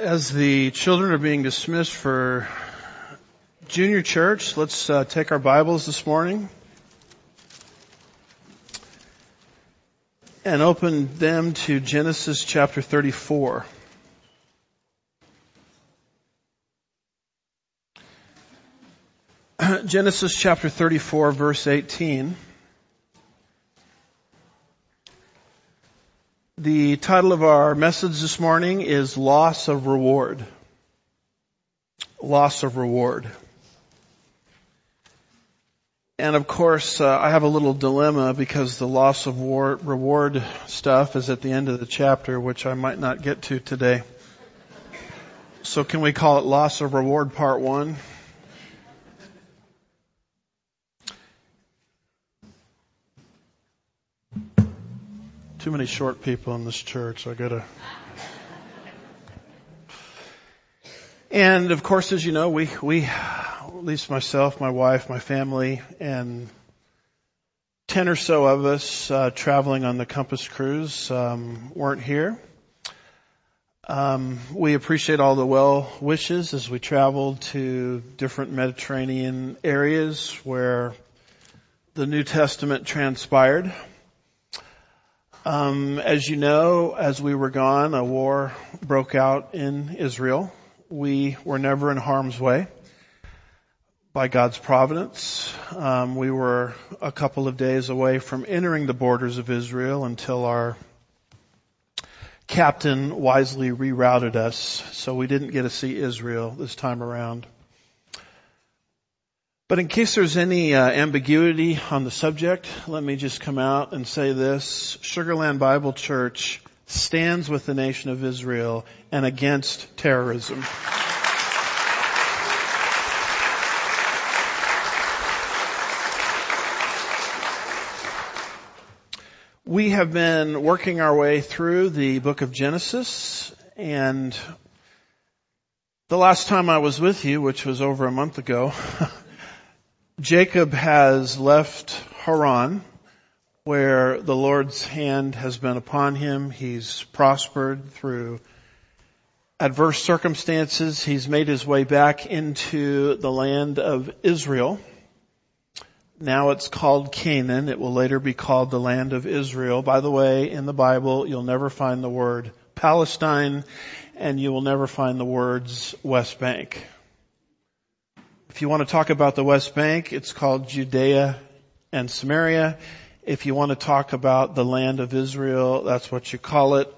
As the children are being dismissed for junior church, let's take our Bibles this morning and open them to Genesis chapter 34. Genesis chapter 34, verse 18. The title of our message this morning is Loss of Reward. Loss of Reward. And of course, I have a little dilemma because the loss of reward stuff is at the end of the chapter, which I might not get to today. So can we call it Loss of Reward Part 1? Too many short people in this church. And of course, as you know, we, at least myself, my wife, my family, and 10 or so of us traveling on the Compass cruise weren't here. We appreciate all the well wishes as we traveled to different Mediterranean areas where the New Testament transpired. As you know, as we were gone, a war broke out in Israel. We were never in harm's way by God's providence. We were a couple of days away from entering the borders of Israel until our captain wisely rerouted us, so we didn't get to see Israel this time around. But in case there's any ambiguity on the subject, let me just come out and say this. Sugar Land Bible Church stands with the nation of Israel and against terrorism. We have been working our way through the book of Genesis, and the last time I was with you, which was over a month ago, Jacob has left Haran, where the Lord's hand has been upon him. He's prospered through adverse circumstances. He's made his way back into the land of Israel. Now it's called Canaan. It will later be called the land of Israel. By the way, in the Bible, you'll never find the word Palestine, and you will never find the words West Bank. If you want to talk about the West Bank, it's called Judea and Samaria. If you want to talk about the land of Israel, that's what you call it.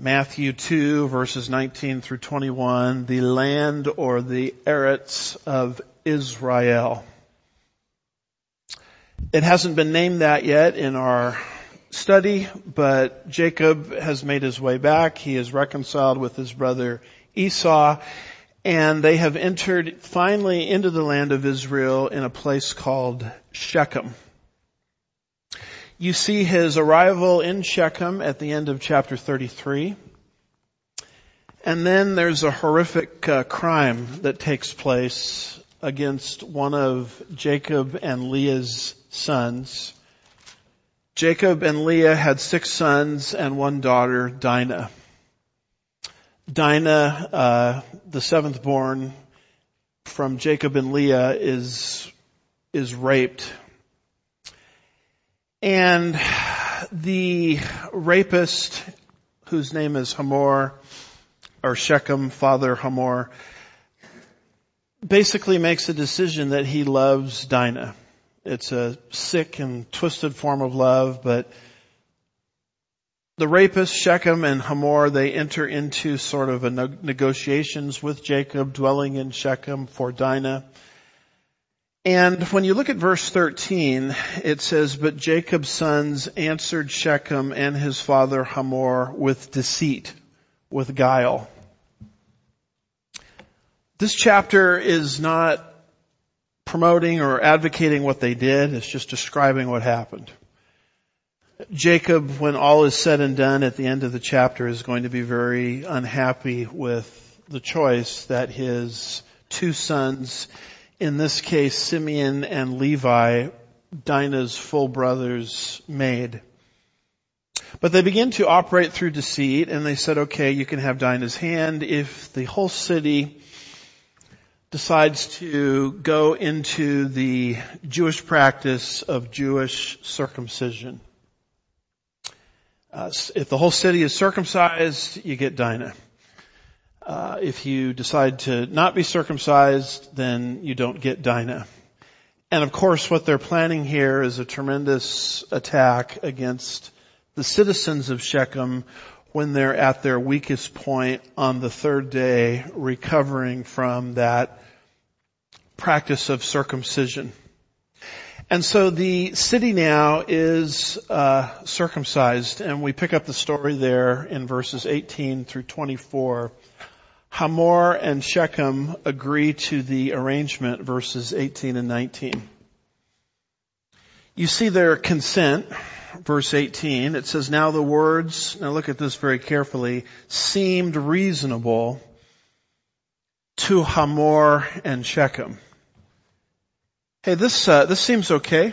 Matthew 2, verses 19 through 21, the land or the Eretz of Israel. It hasn't been named that yet in our study, but Jacob has made his way back. He is reconciled with his brother Esau. And they have entered finally into the land of Israel in a place called Shechem. You see his arrival in Shechem at the end of chapter 33. And then there's a horrific crime that takes place against one of Jacob and Leah's sons. Jacob and Leah had 6 sons and 1 daughter, Dinah. Dinah, the 7th born from Jacob and Leah, is raped. And the rapist, whose name is Hamor, or Shechem, father Hamor, basically makes a decision that he loves Dinah. It's a sick and twisted form of love, but the rapists, Shechem and Hamor, they enter into sort of a negotiations with Jacob, dwelling in Shechem for Dinah. And when you look at verse 13, it says, "But Jacob's sons answered Shechem and his father Hamor with deceit, with guile." This chapter is not promoting or advocating what they did. It's just describing what happened. Jacob, when all is said and done at the end of the chapter, is going to be very unhappy with the choice that his 2 sons, in this case Simeon and Levi, Dinah's full brothers, made. But they began to operate through deceit, and they said, okay, you can have Dinah's hand if the whole city decides to go into the Jewish practice of Jewish circumcision. If the whole city is circumcised, you get Dinah. If you decide to not be circumcised, then you don't get Dinah. And of course, what they're planning here is a tremendous attack against the citizens of Shechem when they're at their weakest point on the third day, recovering from that practice of circumcision. And so the city now is circumcised, and we pick up the story there in verses 18 through 24. Hamor and Shechem agree to the arrangement, verses 18 and 19. You see their consent, verse 18. It says, now the words, now look at this very carefully, seemed reasonable to Hamor and Shechem. Hey, this seems okay.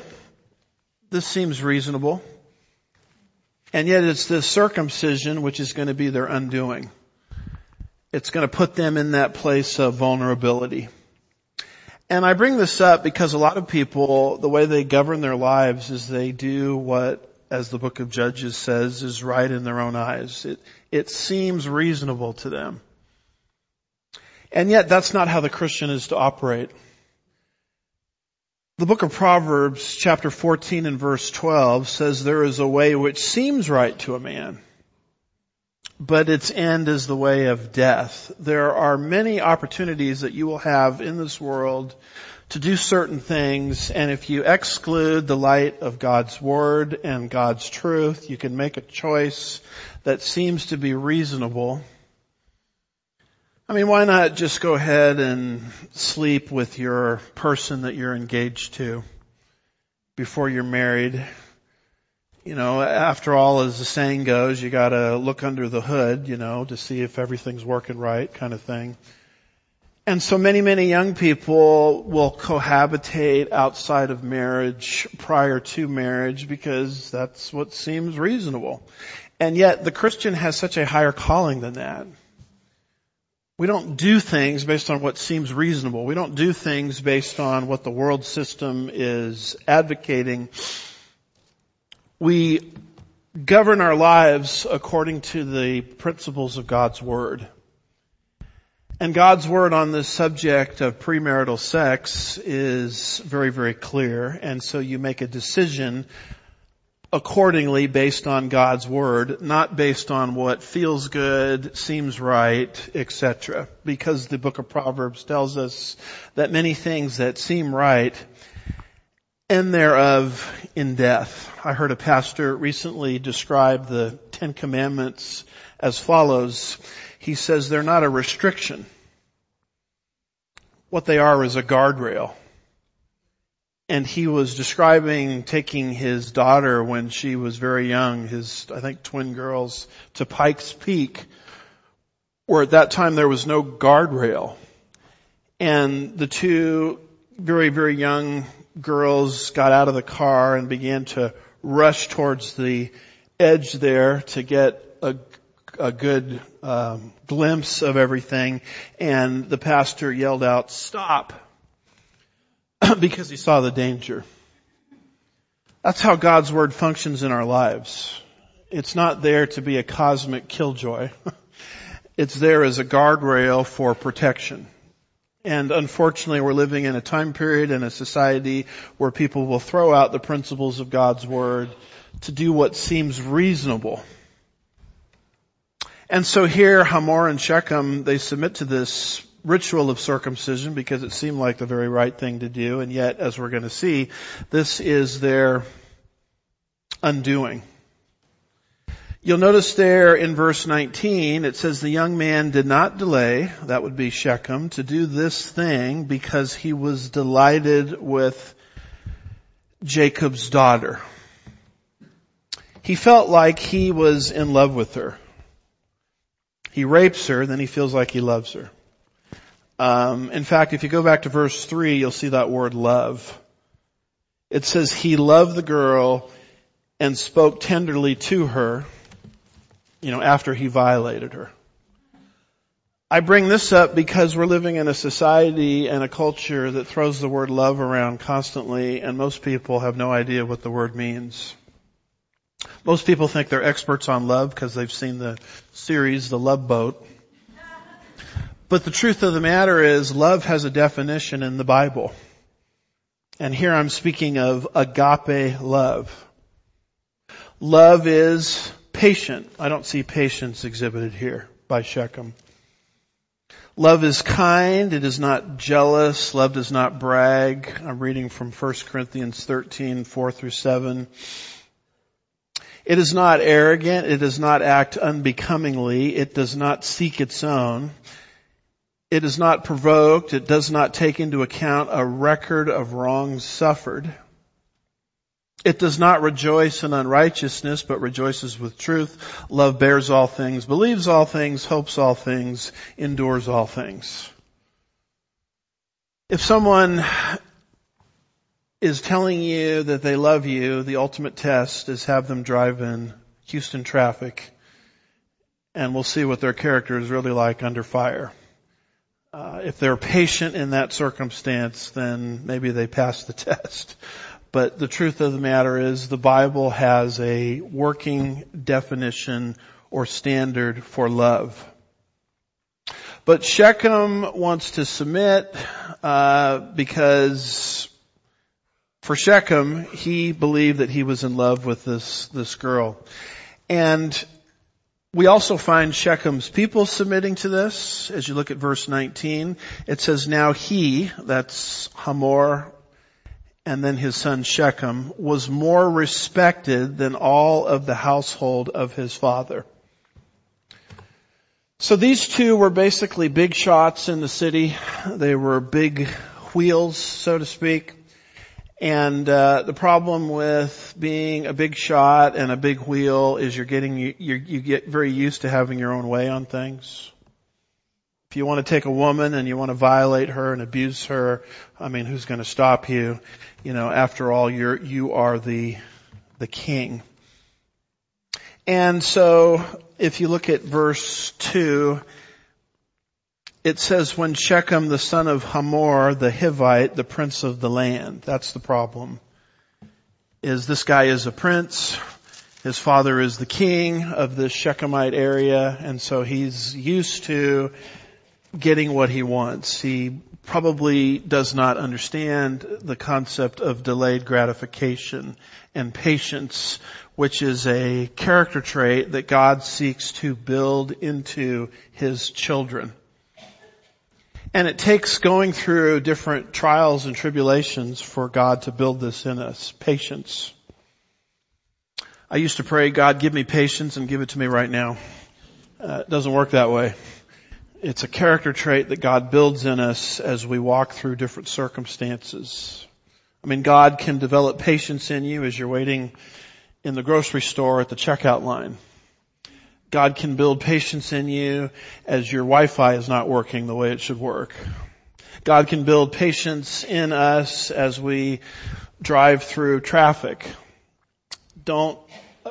This seems reasonable. And yet it's this circumcision which is going to be their undoing. It's going to put them in that place of vulnerability. And I bring this up because a lot of people, the way they govern their lives is they do what, as the book of Judges says, is right in their own eyes. It seems reasonable to them. And yet that's not how the Christian is to operate. The book of Proverbs, chapter 14 and verse 12 says, there is a way which seems right to a man, but its end is the way of death. There are many opportunities that you will have in this world to do certain things, and if you exclude the light of God's word and God's truth, you can make a choice that seems to be reasonable. I mean, why not just go ahead and sleep with your person that you're engaged to before you're married? You know, after all, as the saying goes, you gotta look under the hood, you know, to see if everything's working right, kind of thing. And so many young people will cohabitate outside of marriage, prior to marriage, because that's what seems reasonable. And yet the Christian has such a higher calling than that. We don't do things based on what seems reasonable. We don't do things based on what the world system is advocating. We govern our lives according to the principles of God's word. And God's word on this subject of premarital sex is very, very clear. And so you make a decision accordingly based on God's word, not based on what feels good, seems right, etc. Because the book of Proverbs tells us that many things that seem right and thereof in death. I heard a pastor recently describe the Ten Commandments as follows. He says they're not a restriction. What they are is a guardrail. And he was describing taking his daughter when she was very young, his, I think, twin girls, to Pikes Peak, where at that time there was no guardrail. And the two very, very young girls got out of the car and began to rush towards the edge there to get a good glimpse of everything. And the pastor yelled out, "Stop," because he saw the danger. That's how God's word functions in our lives. It's not there to be a cosmic killjoy. It's there as a guardrail for protection. And unfortunately, we're living in a time period and a society where people will throw out the principles of God's word to do what seems reasonable. And so here, Hamor and Shechem, they submit to this ritual of circumcision because it seemed like the very right thing to do. And yet, as we're going to see, this is their undoing. You'll notice there in verse 19, it says the young man did not delay, that would be Shechem, to do this thing because he was delighted with Jacob's daughter. He felt like he was in love with her. He rapes her, then he feels like he loves her. In fact, if you go back to verse 3, you'll see that word love. It says he loved the girl and spoke tenderly to her, you know, after he violated her. I bring this up because we're living in a society and a culture that throws the word love around constantly, and most people have no idea what the word means. Most people think they're experts on love because they've seen the series, The Love Boat. But the truth of the matter is love has a definition in the Bible. And here I'm speaking of agape love. Love is patient. I don't see patience exhibited here by Shechem. Love is kind. It is not jealous. Love does not brag. I'm reading from 1 Corinthians 13, 4 through 7. It is not arrogant. It does not act unbecomingly. It does not seek its own. It is not provoked. It does not take into account a record of wrongs suffered. It does not rejoice in unrighteousness, but rejoices with truth. Love bears all things, believes all things, hopes all things, endures all things. If someone is telling you that they love you, the ultimate test is have them drive in Houston traffic, and we'll see what their character is really like under fire. If they're patient in that circumstance, then maybe they pass the test. But the truth of the matter is the Bible has a working definition or standard for love. But Shechem wants to submit because for Shechem, he believed that he was in love with this girl. And we also find Shechem's people submitting to this. As you look at verse 19, it says, now he, that's Hamor, and then his son Shechem, was more respected than all of the household of his father. So these two were basically big shots in the city. They were big wheels, so to speak. And the problem with being a big shot and a big wheel is you get very used to having your own way on things. If you want to take a woman and you want to violate her and abuse her, I mean, who's going to stop you? You know, after all, you are the king. And so if you look at verse 2, it says, when Shechem, the son of Hamor, the Hivite, the prince of the land. That's the problem. Is this guy is a prince. His father is the king of this Shechemite area. And so he's used to getting what he wants. He probably does not understand the concept of delayed gratification and patience, which is a character trait that God seeks to build into his children. And it takes going through different trials and tribulations for God to build this in us, patience. I used to pray, God, give me patience and give it to me right now. It doesn't work that way. It's a character trait that God builds in us as we walk through different circumstances. I mean, God can develop patience in you as you're waiting in the grocery store at the checkout line. God can build patience in you as your Wi-Fi is not working the way it should work. God can build patience in us as we drive through traffic. Don't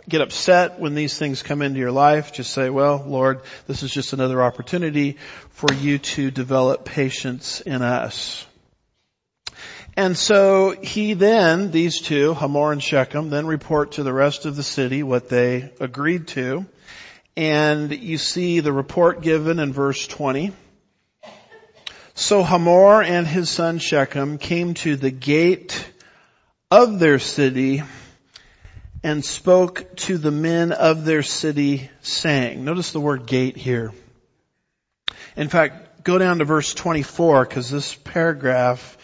get upset when these things come into your life. Just say, well, Lord, this is just another opportunity for you to develop patience in us. And so these two, Hamor and Shechem, then report to the rest of the city what they agreed to. And you see the report given in verse 20. So Hamor and his son Shechem came to the gate of their city and spoke to the men of their city, saying. Notice the word gate here. In fact, go down to verse 24, because this paragraph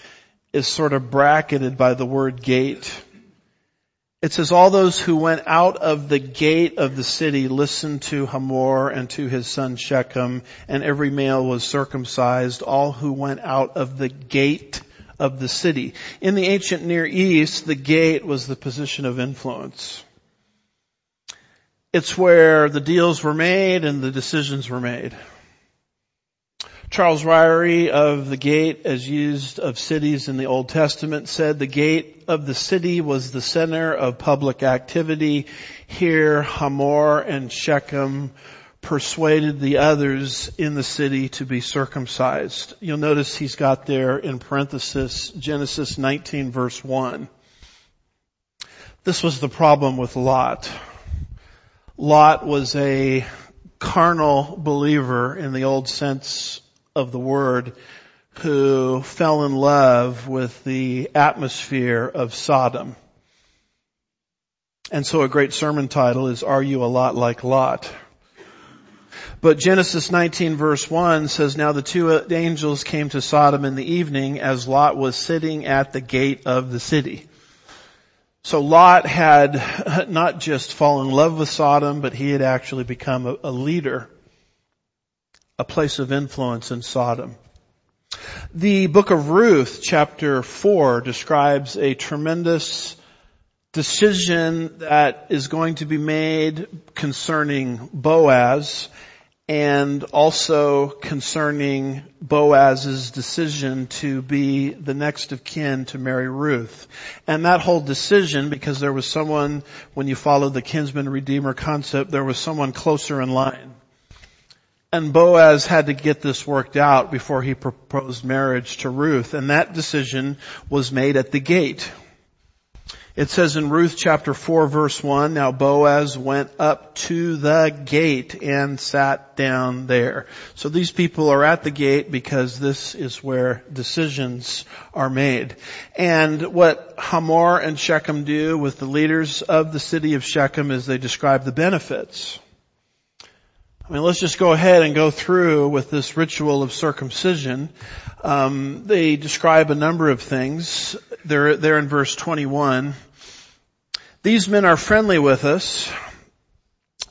is sort of bracketed by the word gate. It says, all those who went out of the gate of the city listened to Hamor and to his son Shechem, and every male was circumcised, all who went out of the gate of the city. In the ancient Near East, the gate was the position of influence. It's where the deals were made and the decisions were made. Charles Ryrie of the gate as used of cities in the Old Testament said, the gate of the city was the center of public activity. Here, Hamor and Shechem persuaded the others in the city to be circumcised. You'll notice he's got there in parenthesis, Genesis 19 verse 1. This was the problem with Lot. Lot was a carnal believer in the old sense of the word who fell in love with the atmosphere of Sodom. And so a great sermon title is, Are You a Lot Like Lot? But Genesis 19 verse 1 says, Now the two angels came to Sodom in the evening as Lot was sitting at the gate of the city. So Lot had not just fallen in love with Sodom, but he had actually become a leader, a place of influence in Sodom. The book of Ruth, chapter 4, describes a tremendous decision that is going to be made concerning Boaz and also concerning Boaz's decision to be the next of kin to marry Ruth. And that whole decision, because there was someone, when you followed the kinsman-redeemer concept, there was someone closer in line. And Boaz had to get this worked out before he proposed marriage to Ruth. And that decision was made at the gate. It says in Ruth chapter 4 verse 1, Now Boaz went up to the gate and sat down there. So these people are at the gate because this is where decisions are made. And what Hamor and Shechem do with the leaders of the city of Shechem is they describe the benefits. I mean, let's just go ahead and go through with this ritual of circumcision. They describe a number of things. They're in verse 21. These men are friendly with us,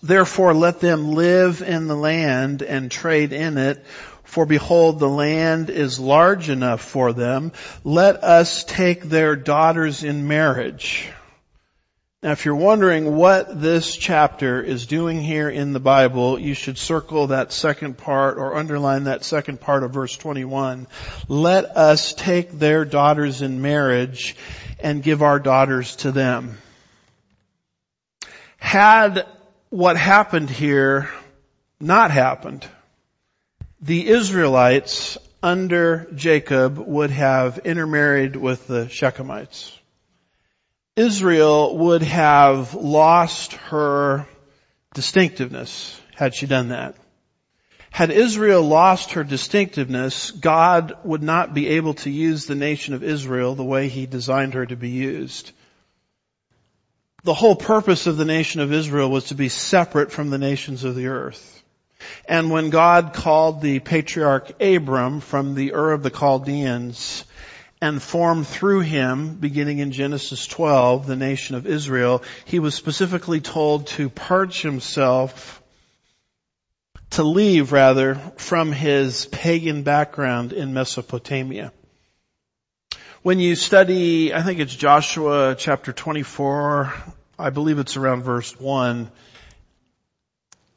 therefore let them live in the land and trade in it, for behold, the land is large enough for them. Let us take their daughters in marriage. Now, if you're wondering what this chapter is doing here in the Bible, you should circle that second part or underline that second part of verse 21. Let us take their daughters in marriage and give our daughters to them. Had what happened here not happened, the Israelites under Jacob would have intermarried with the Shechemites. Israel would have lost her distinctiveness had she done that. Had Israel lost her distinctiveness, God would not be able to use the nation of Israel the way He designed her to be used. The whole purpose of the nation of Israel was to be separate from the nations of the earth. And when God called the patriarch Abram from the Ur of the Chaldeans and formed through him, beginning in Genesis 12, the nation of Israel, he was specifically told to purge himself, to leave rather, from his pagan background in Mesopotamia. When you study, I think it's Joshua chapter 24, I believe it's around verse 1,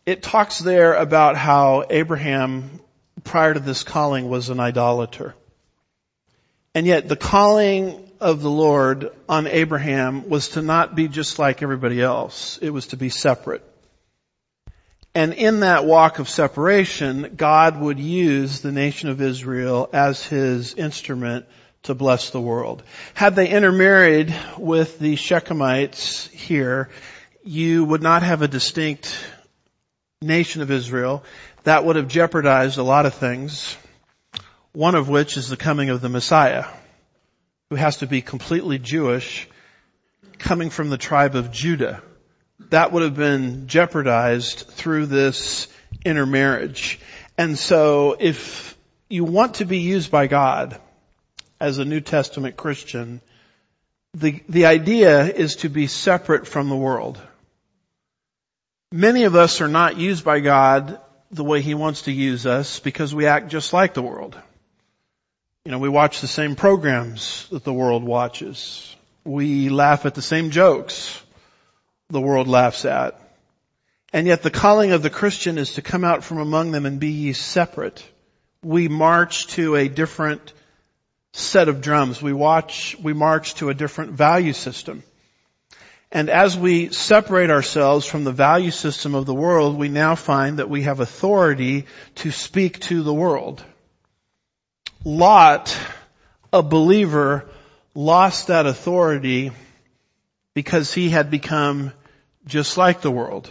it talks there about how Abraham, prior to this calling, was an idolater. And yet the calling of the Lord on Abraham was to not be just like everybody else. It was to be separate. And in that walk of separation, God would use the nation of Israel as His instrument to bless the world. Had they intermarried with the Shechemites here, you would not have a distinct nation of Israel. That would have jeopardized a lot of things. One of which is the coming of the Messiah, who has to be completely Jewish, coming from the tribe of Judah. That would have been jeopardized through this intermarriage. And so if you want to be used by God as a New Testament Christian, the idea is to be separate from the world. Many of us are not used by God the way He wants to use us because we act just like the world. You know, we watch the same programs that the world watches. We laugh at the same jokes the world laughs at. And yet the calling of the Christian is to come out from among them and be ye separate, we march to a different set of drums. We march to a different value system. And as we separate ourselves from the value system of the world, we now find that we have authority to speak to the world. Lot, a believer, lost that authority because he had become just like the world.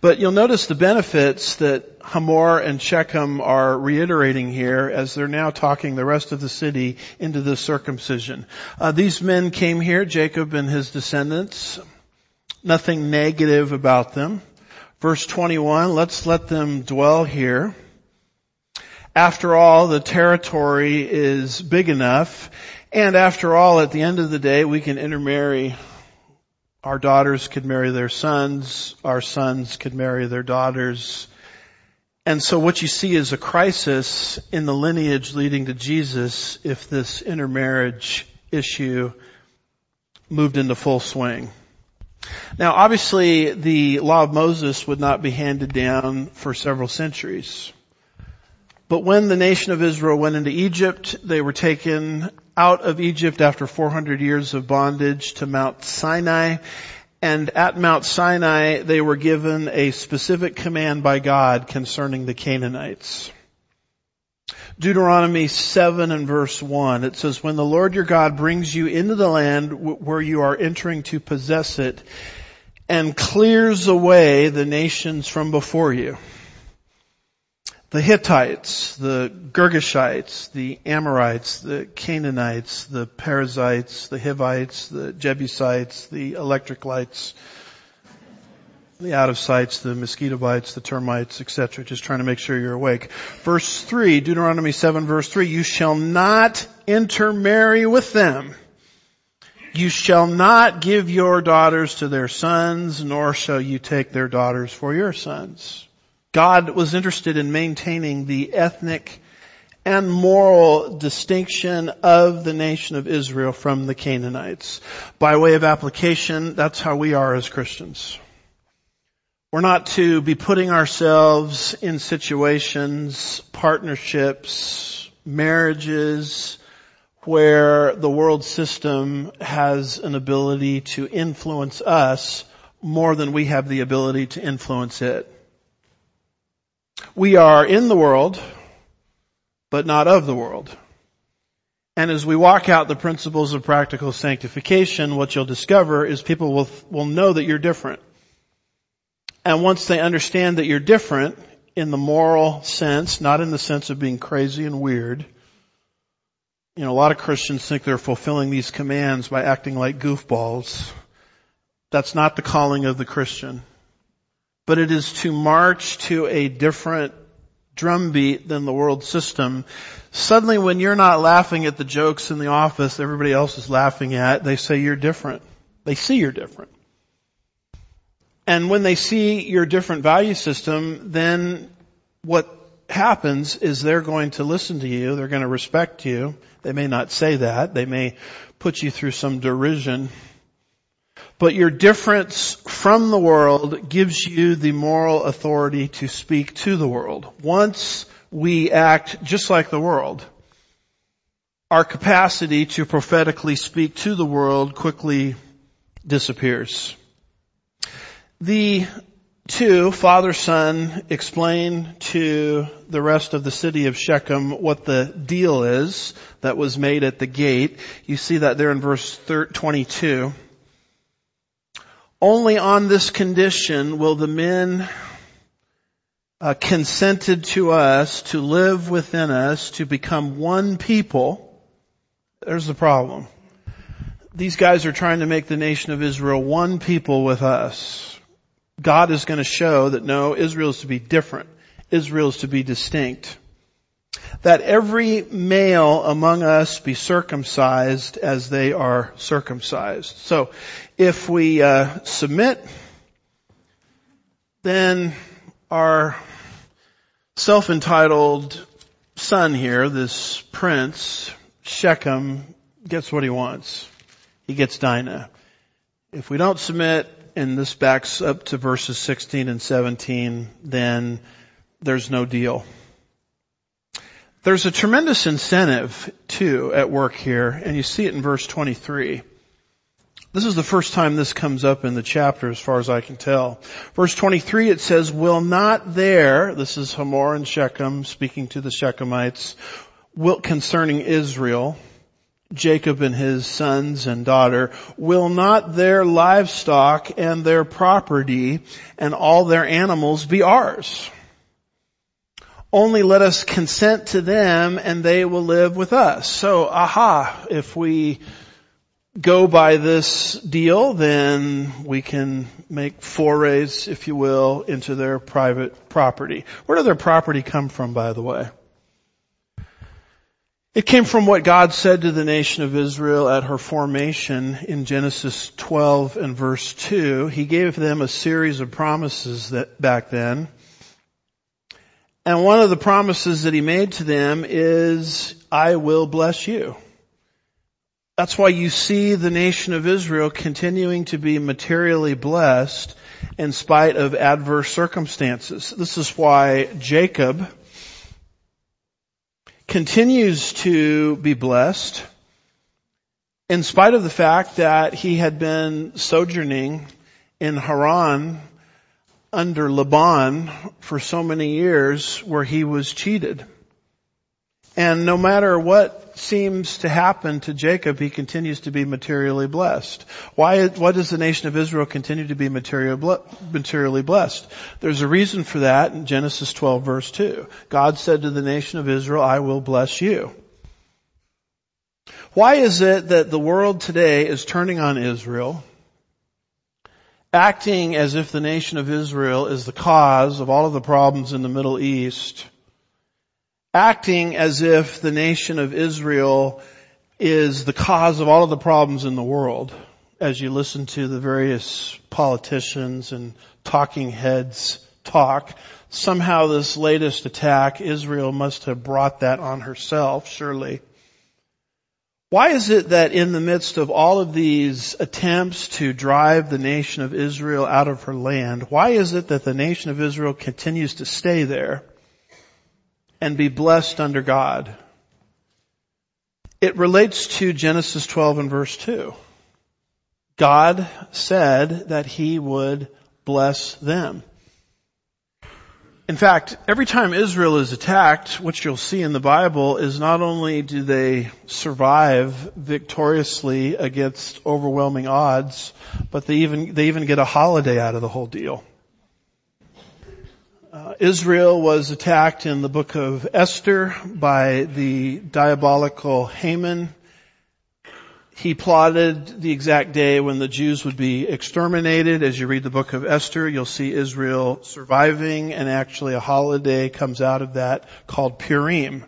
But you'll notice the benefits that Hamor and Shechem are reiterating here as they're now talking the rest of the city into the circumcision. These men came here, Jacob and his descendants. Nothing negative about them. Verse 21, let's let them dwell here. After all, the territory is big enough. And after all, at the end of the day, we can intermarry. Our daughters could marry their sons. Our sons could marry their daughters. And so what you see is a crisis in the lineage leading to Jesus if this intermarriage issue moved into full swing. Now, obviously, the law of Moses would not be handed down for several centuries. But when the nation of Israel went into Egypt, they were taken out of Egypt after 400 years of bondage to Mount Sinai. And at Mount Sinai, they were given a specific command by God concerning the Canaanites. Deuteronomy 7 and verse 1, it says, "When the Lord your God brings you into the land where you are entering to possess it and clears away the nations from before you, the Hittites, the Girgashites, the Amorites, the Canaanites, the Perizzites, the Hivites, the Jebusites, the electric lights, the out of sights, the mosquito bites, the termites, etc." Just trying to make sure you're awake. Verse 3, Deuteronomy 7 verse 3, "You shall not intermarry with them. You shall not give your daughters to their sons, nor shall you take their daughters for your sons." God was interested in maintaining the ethnic and moral distinction of the nation of Israel from the Canaanites. By way of application, that's how we are as Christians. We're not to be putting ourselves in situations, partnerships, marriages, where the world system has an ability to influence us more than we have the ability to influence it. We are in the world, but not of the world. And as we walk out the principles of practical sanctification, what you'll discover is people will know that you're different. And once they understand that you're different in the moral sense, not in the sense of being crazy and weird, you know, a lot of Christians think they're fulfilling these commands by acting like goofballs. That's not the calling of the Christian. But it is to march to a different drumbeat than the world system. Suddenly when you're not laughing at the jokes in the office everybody else is laughing at, they say you're different. They see you're different. And when they see your different value system, then what happens is they're going to listen to you. They're going to respect you. They may not say that. They may put you through some derision. But your difference from the world gives you the moral authority to speak to the world. Once we act just like the world, our capacity to prophetically speak to the world quickly disappears. The two, father, son, explain to the rest of the city of Shechem what the deal is that was made at the gate. You see that there in verse 22. "Only on this condition will the men consented to us to live within us, to become one people." There's the problem. These guys are trying to make the nation of Israel one people with us. God is going to show that no, Israel is to be different. Israel is to be distinct. "That every male among us be circumcised as they are circumcised." So if we submit, then our self-entitled son here, this prince, Shechem, gets what he wants. He gets Dinah. If we don't submit, and this backs up to verses 16 and 17, then there's no deal. There's a tremendous incentive, too, at work here, and you see it in verse 23. This is the first time this comes up in the chapter, as far as I can tell. Verse 23, it says, will not there, this is Hamor and Shechem speaking to the Shechemites, concerning Israel, Jacob and his sons and daughter, will not their livestock and their property and all their animals be ours? Only let us consent to them and they will live with us. So, if we go by this deal, then we can make forays, if you will, into their private property. Where did their property come from, by the way? It came from what God said to the nation of Israel at her formation in Genesis 12 and verse 2. He gave them a series of promises that back then. And one of the promises that he made to them is, I will bless you. That's why you see the nation of Israel continuing to be materially blessed in spite of adverse circumstances. This is why Jacob continues to be blessed in spite of the fact that he had been sojourning in Haran under Laban for so many years where he was cheated. And no matter what seems to happen to Jacob, he continues to be materially blessed. Why does the nation of Israel continue to be materially blessed? There's a reason for that in Genesis 12 verse 2. God said to the nation of Israel, I will bless you. Why is it that the world today is turning on Israel, acting as if the nation of Israel is the cause of all of the problems in the Middle East, acting as if the nation of Israel is the cause of all of the problems in the world, as you listen to the various politicians and talking heads talk? Somehow this latest attack, Israel must have brought that on herself, surely. Why is it that in the midst of all of these attempts to drive the nation of Israel out of her land, why is it that the nation of Israel continues to stay there and be blessed under God? It relates to Genesis 12 and verse 2. God said that he would bless them. In fact, every time Israel is attacked, what you'll see in the Bible is not only do they survive victoriously against overwhelming odds, but they even get a holiday out of the whole deal. Israel was attacked in the book of Esther by the diabolical Haman. He plotted the exact day when the Jews would be exterminated. As you read the book of Esther, you'll see Israel surviving, and actually a holiday comes out of that called Purim.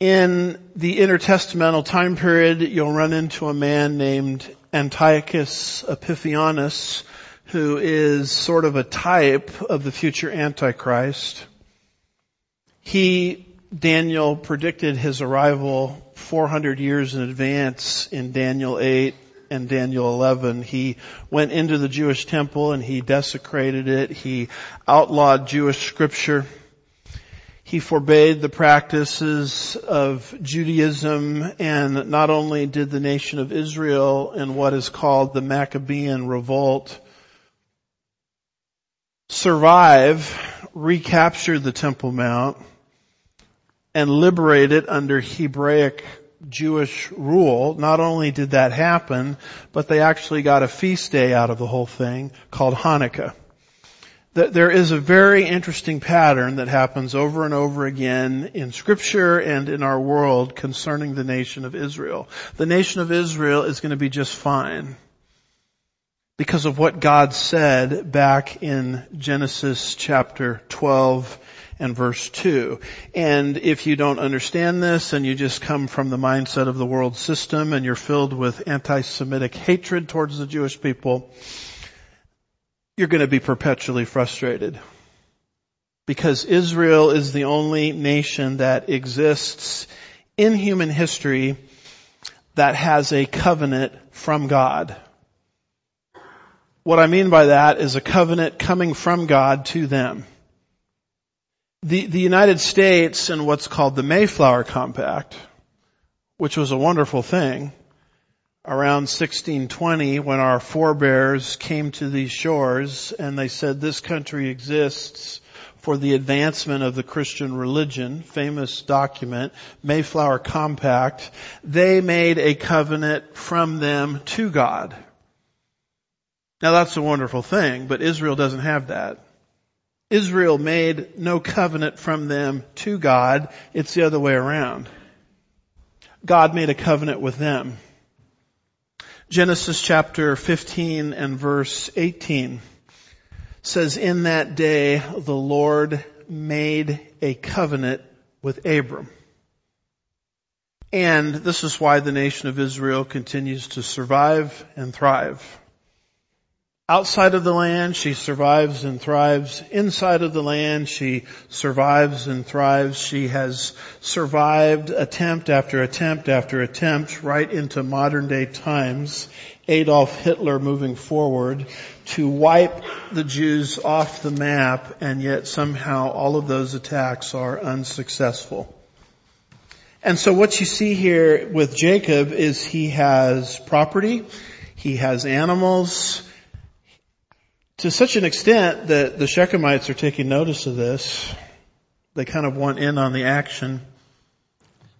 In the intertestamental time period, you'll run into a man named Antiochus Epiphanes, who is sort of a type of the future Antichrist. Daniel predicted his arrival 400 years in advance in Daniel 8 and Daniel 11. He went into the Jewish temple and he desecrated it. He outlawed Jewish scripture. He forbade the practices of Judaism, and not only did the nation of Israel in what is called the Maccabean Revolt survive, recapture the Temple Mount, and liberate it under Hebraic Jewish rule. Not only did that happen, but they actually got a feast day out of the whole thing called Hanukkah. There is a very interesting pattern that happens over and over again in Scripture and in our world concerning the nation of Israel. The nation of Israel is going to be just fine because of what God said back in Genesis chapter 12 and verse 2. And if you don't understand this and you just come from the mindset of the world system and you're filled with anti-Semitic hatred towards the Jewish people, you're going to be perpetually frustrated, because Israel is the only nation that exists in human history that has a covenant from God. What I mean by that is a covenant coming from God to them. The United States and what's called the Mayflower Compact, which was a wonderful thing, around 1620 when our forebears came to these shores and they said this country exists for the advancement of the Christian religion, famous document, Mayflower Compact, they made a covenant from them to God. Now that's a wonderful thing, but Israel doesn't have that. Israel made no covenant from them to God. It's the other way around. God made a covenant with them. Genesis chapter 15 and verse 18 says, in that day the Lord made a covenant with Abram. And this is why the nation of Israel continues to survive and thrive. Outside of the land, she survives and thrives. Inside of the land, she survives and thrives. She has survived attempt after attempt after attempt right into modern day times. Adolf Hitler moving forward to wipe the Jews off the map, and yet somehow all of those attacks are unsuccessful. And so what you see here with Jacob is he has property, he has animals, to such an extent that the Shechemites are taking notice of this. They kind of want in on the action.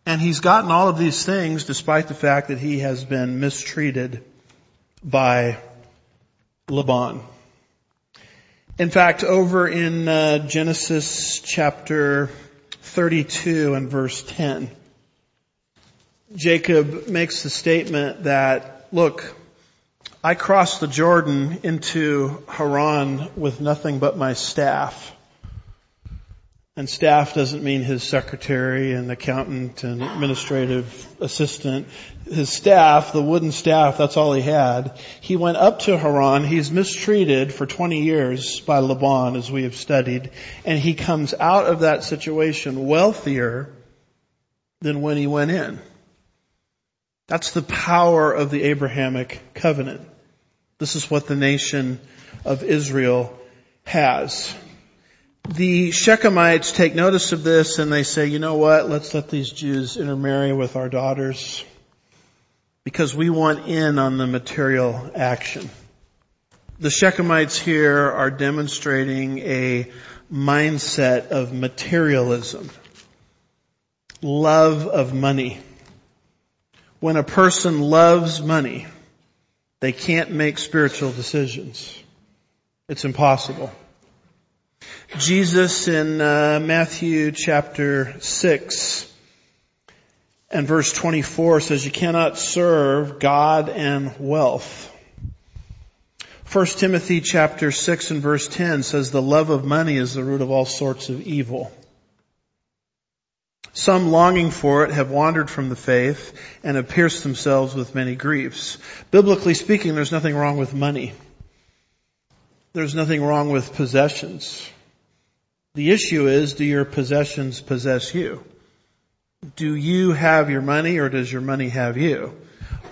And he's gotten all of these things despite the fact that he has been mistreated by Laban. In fact, over in Genesis chapter 32 and verse 10, Jacob makes the statement that, look, I crossed the Jordan into Haran with nothing but my staff. And staff doesn't mean his secretary and accountant and administrative assistant. His staff, the wooden staff, that's all he had. He went up to Haran. He's mistreated for 20 years by Laban, as we have studied. And he comes out of that situation wealthier than when he went in. That's the power of the Abrahamic covenant. This is what the nation of Israel has. The Shechemites take notice of this and they say, you know what, let's let these Jews intermarry with our daughters because we want in on the material action. The Shechemites here are demonstrating a mindset of materialism, love of money. When a person loves money, they can't make spiritual decisions. It's impossible. Jesus in Matthew chapter 6 and verse 24 says, you cannot serve God and wealth. 1 Timothy chapter 6 and verse 10 says, the love of money is the root of all sorts of evil. Some longing for it have wandered from the faith and have pierced themselves with many griefs. Biblically speaking, there's nothing wrong with money. There's nothing wrong with possessions. The issue is, do your possessions possess you? Do you have your money or does your money have you?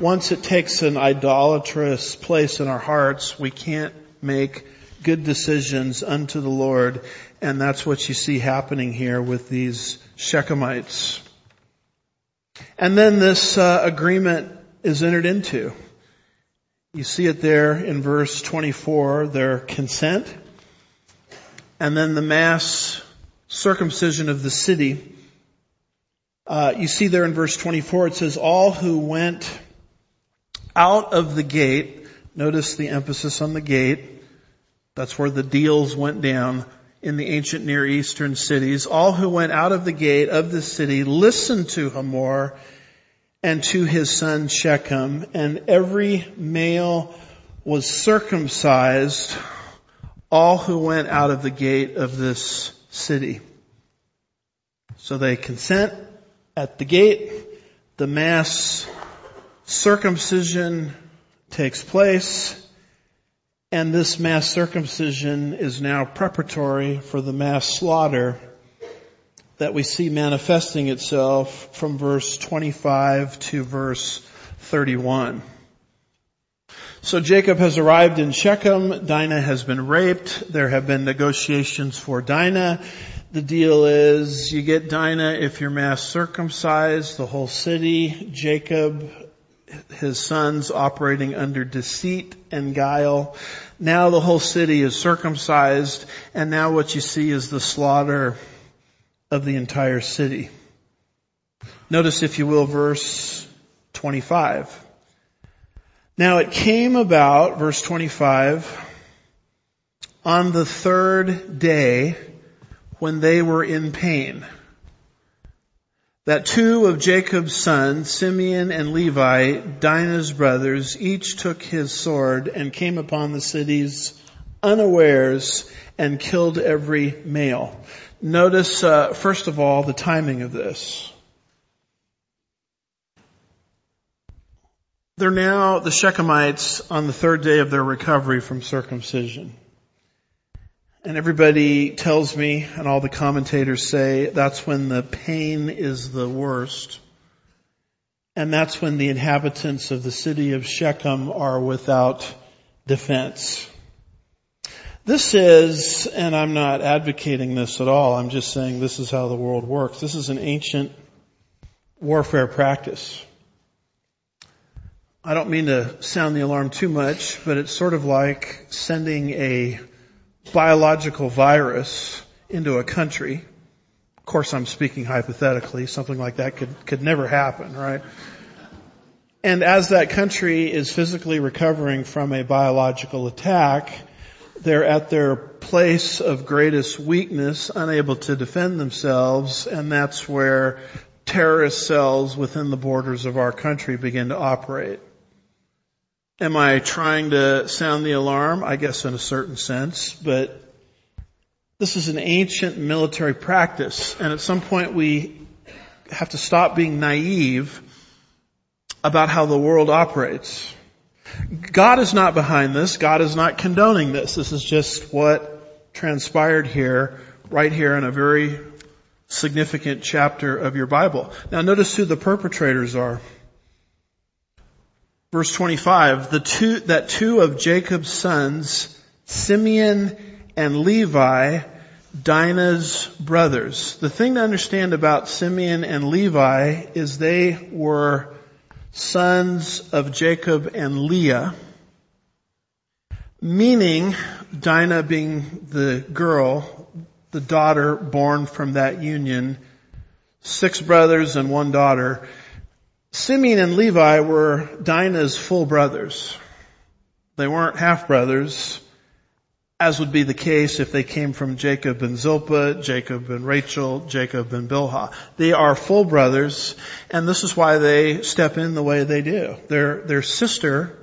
Once it takes an idolatrous place in our hearts, we can't make good decisions unto the Lord. And that's what you see happening here with these Shechemites. And then this agreement is entered into. You see it there in verse 24, their consent. And then the mass circumcision of the city. You see there in verse 24, it says, all who went out of the gate, notice the emphasis on the gate, that's where the deals went down in the ancient Near Eastern cities. All who went out of the gate of the city listened to Hamor and to his son Shechem, and every male was circumcised, all who went out of the gate of this city. So they consent at the gate. The mass circumcision takes place. And this mass circumcision is now preparatory for the mass slaughter that we see manifesting itself from verse 25 to verse 31. So Jacob has arrived in Shechem. Dinah has been raped. There have been negotiations for Dinah. the deal is you get Dinah if you're mass circumcised, the whole city, Jacob, his sons operating under deceit and guile. Now the whole city is circumcised, and now what you see is the slaughter of the entire city. Notice, if you will, verse 25. Now it came about, verse 25, on the third day when they were in pain, that two of Jacob's sons, Simeon and Levi, Dinah's brothers, each took his sword and came upon the cities unawares and killed every male. Notice, first of all, the timing of this. They're now, the Shechemites, on the third day of their recovery from circumcision. And everybody tells me, and all the commentators say, that's when the pain is the worst. And that's when the inhabitants of the city of Shechem are without defense. This is, and I'm not advocating this at all, I'm just saying this is how the world works. This is an ancient warfare practice. I don't mean to sound the alarm too much, but it's sort of like sending a biological virus into a country. Of course, I'm speaking hypothetically. Something like that could never happen, right? And as that country is physically recovering from a biological attack, they're at their place of greatest weakness, unable to defend themselves, and that's where terrorist cells within the borders of our country begin to operate. Am I trying to sound the alarm? I guess in a certain sense, but this is an ancient military practice, and at some point we have to stop being naive about how the world operates. God is not behind this. God is not condoning this. This is just what transpired here, right here in a very significant chapter of your Bible. Now notice who the perpetrators are. Verse 25, that two of Jacob's sons, Simeon and Levi, Dinah's brothers. The thing to understand about Simeon and Levi is they were sons of Jacob and Leah, meaning Dinah being the girl, the daughter born from that union, 6 brothers and 1 daughter. Simeon and Levi were Dinah's full brothers. They weren't half brothers, as would be the case if they came from Jacob and Zilpah, Jacob and Rachel, Jacob and Bilhah. They are full brothers, and this is why they step in the way they do. Their sister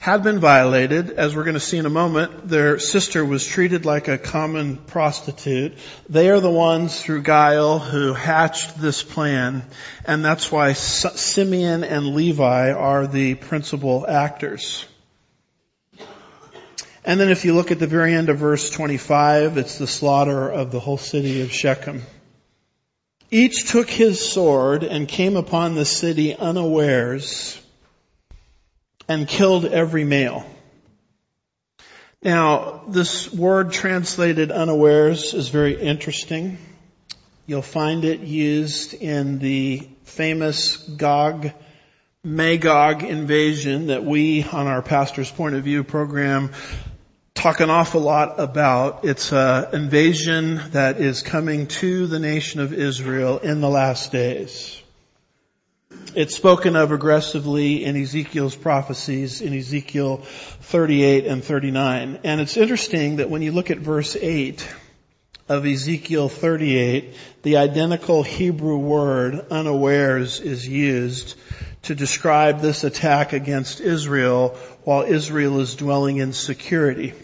had been violated, as we're going to see in a moment. Their sister was treated like a common prostitute. They are the ones through guile who hatched this plan, and that's why Simeon and Levi are the principal actors. And then if you look at the very end of verse 25, it's the slaughter of the whole city of Shechem. Each took his sword and came upon the city unawares, and killed every male. Now, this word translated unawares is very interesting. You'll find it used in the famous Gog-Magog invasion that we, on our Pastor's Point of View program, talk an awful lot about. It's an invasion that is coming to the nation of Israel in the last days. It's spoken of aggressively in Ezekiel's prophecies in Ezekiel 38 and 39. And it's interesting that when you look at verse 8 of Ezekiel 38, the identical Hebrew word unawares is used to describe this attack against Israel while Israel is dwelling in security.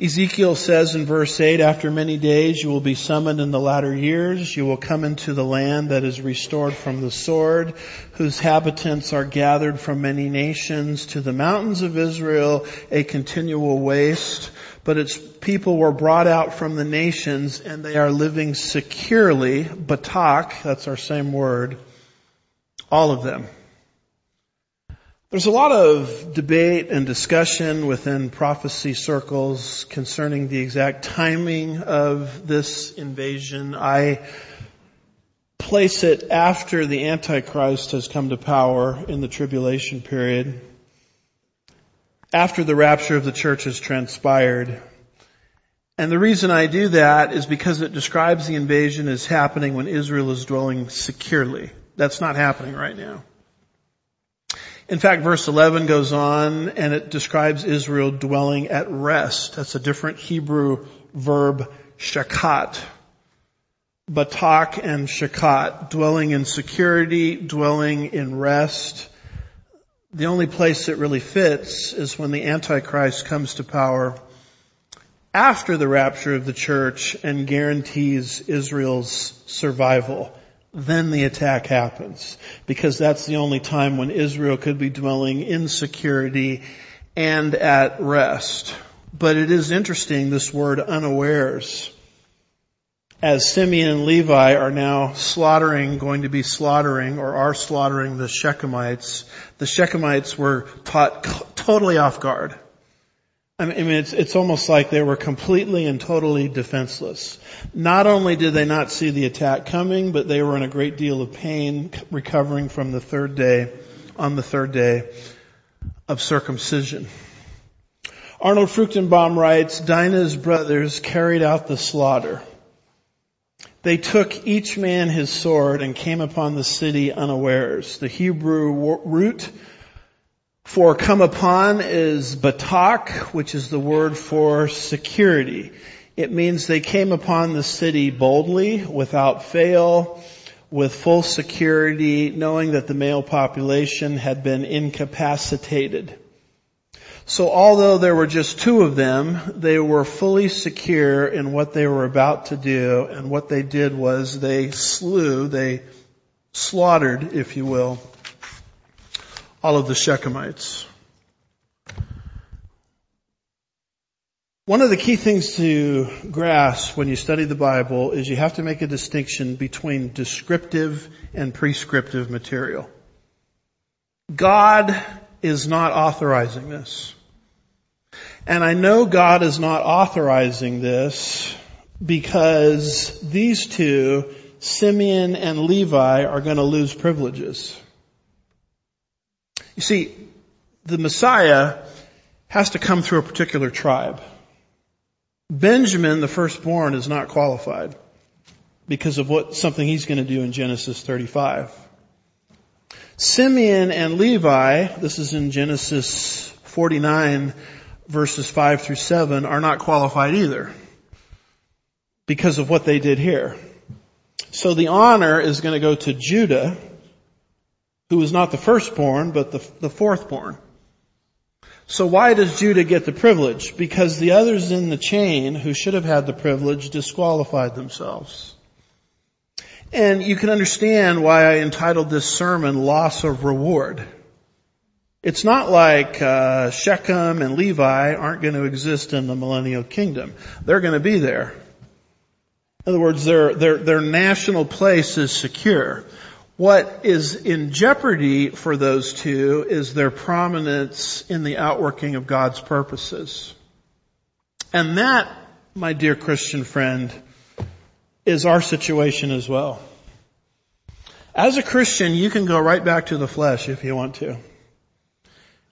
Ezekiel says in verse 8, after many days you will be summoned in the latter years. You will come into the land that is restored from the sword, whose habitants are gathered from many nations to the mountains of Israel, a continual waste. But its people were brought out from the nations, and they are living securely. Batak, that's our same word, all of them. There's a lot of debate and discussion within prophecy circles concerning the exact timing of this invasion. I place it after the Antichrist has come to power in the tribulation period, after the rapture of the church has transpired. And the reason I do that is because it describes the invasion as happening when Israel is dwelling securely. That's not happening right now. In fact, verse 11 goes on and it describes Israel dwelling at rest. That's a different Hebrew verb, shakat. Batak and shakat, dwelling in security, dwelling in rest. The only place it really fits is when the Antichrist comes to power after the rapture of the church and guarantees Israel's survival. Then the attack happens, because that's the only time when Israel could be dwelling in security and at rest. But it is interesting, this word unawares, as Simeon and Levi are now slaughtering the Shechemites. The Shechemites were caught totally off guard. I mean, it's almost like they were completely and totally defenseless. Not only did they not see the attack coming, but they were in a great deal of pain recovering from the third day of circumcision. Arnold Fruchtenbaum writes, Dinah's brothers carried out the slaughter. They took each man his sword and came upon the city unawares. The Hebrew root for come upon is batak, which is the word for security. It means they came upon the city boldly, without fail, with full security, knowing that the male population had been incapacitated. So although there were just two of them, they were fully secure in what they were about to do, and what they did was they slaughtered, if you will, all of the Shechemites. One of the key things to grasp when you study the Bible is you have to make a distinction between descriptive and prescriptive material. God is not authorizing this. And I know God is not authorizing this because these two, Simeon and Levi, are going to lose privileges. You see, the Messiah has to come through a particular tribe. Benjamin, the firstborn, is not qualified because of something he's going to do in Genesis 35. Simeon and Levi, this is in Genesis 49, verses 5 through 7, are not qualified either because of what they did here. So the honor is going to go to Judah, who was not the firstborn, but the fourthborn. So why does Judah get the privilege? Because the others in the chain who should have had the privilege disqualified themselves. And you can understand why I entitled this sermon, Loss of Reward. It's not like Shechem and Levi aren't going to exist in the millennial kingdom. They're going to be there. In other words, their national place is secure. What is in jeopardy for those two is their prominence in the outworking of God's purposes. And that, my dear Christian friend, is our situation as well. As a Christian, you can go right back to the flesh if you want to.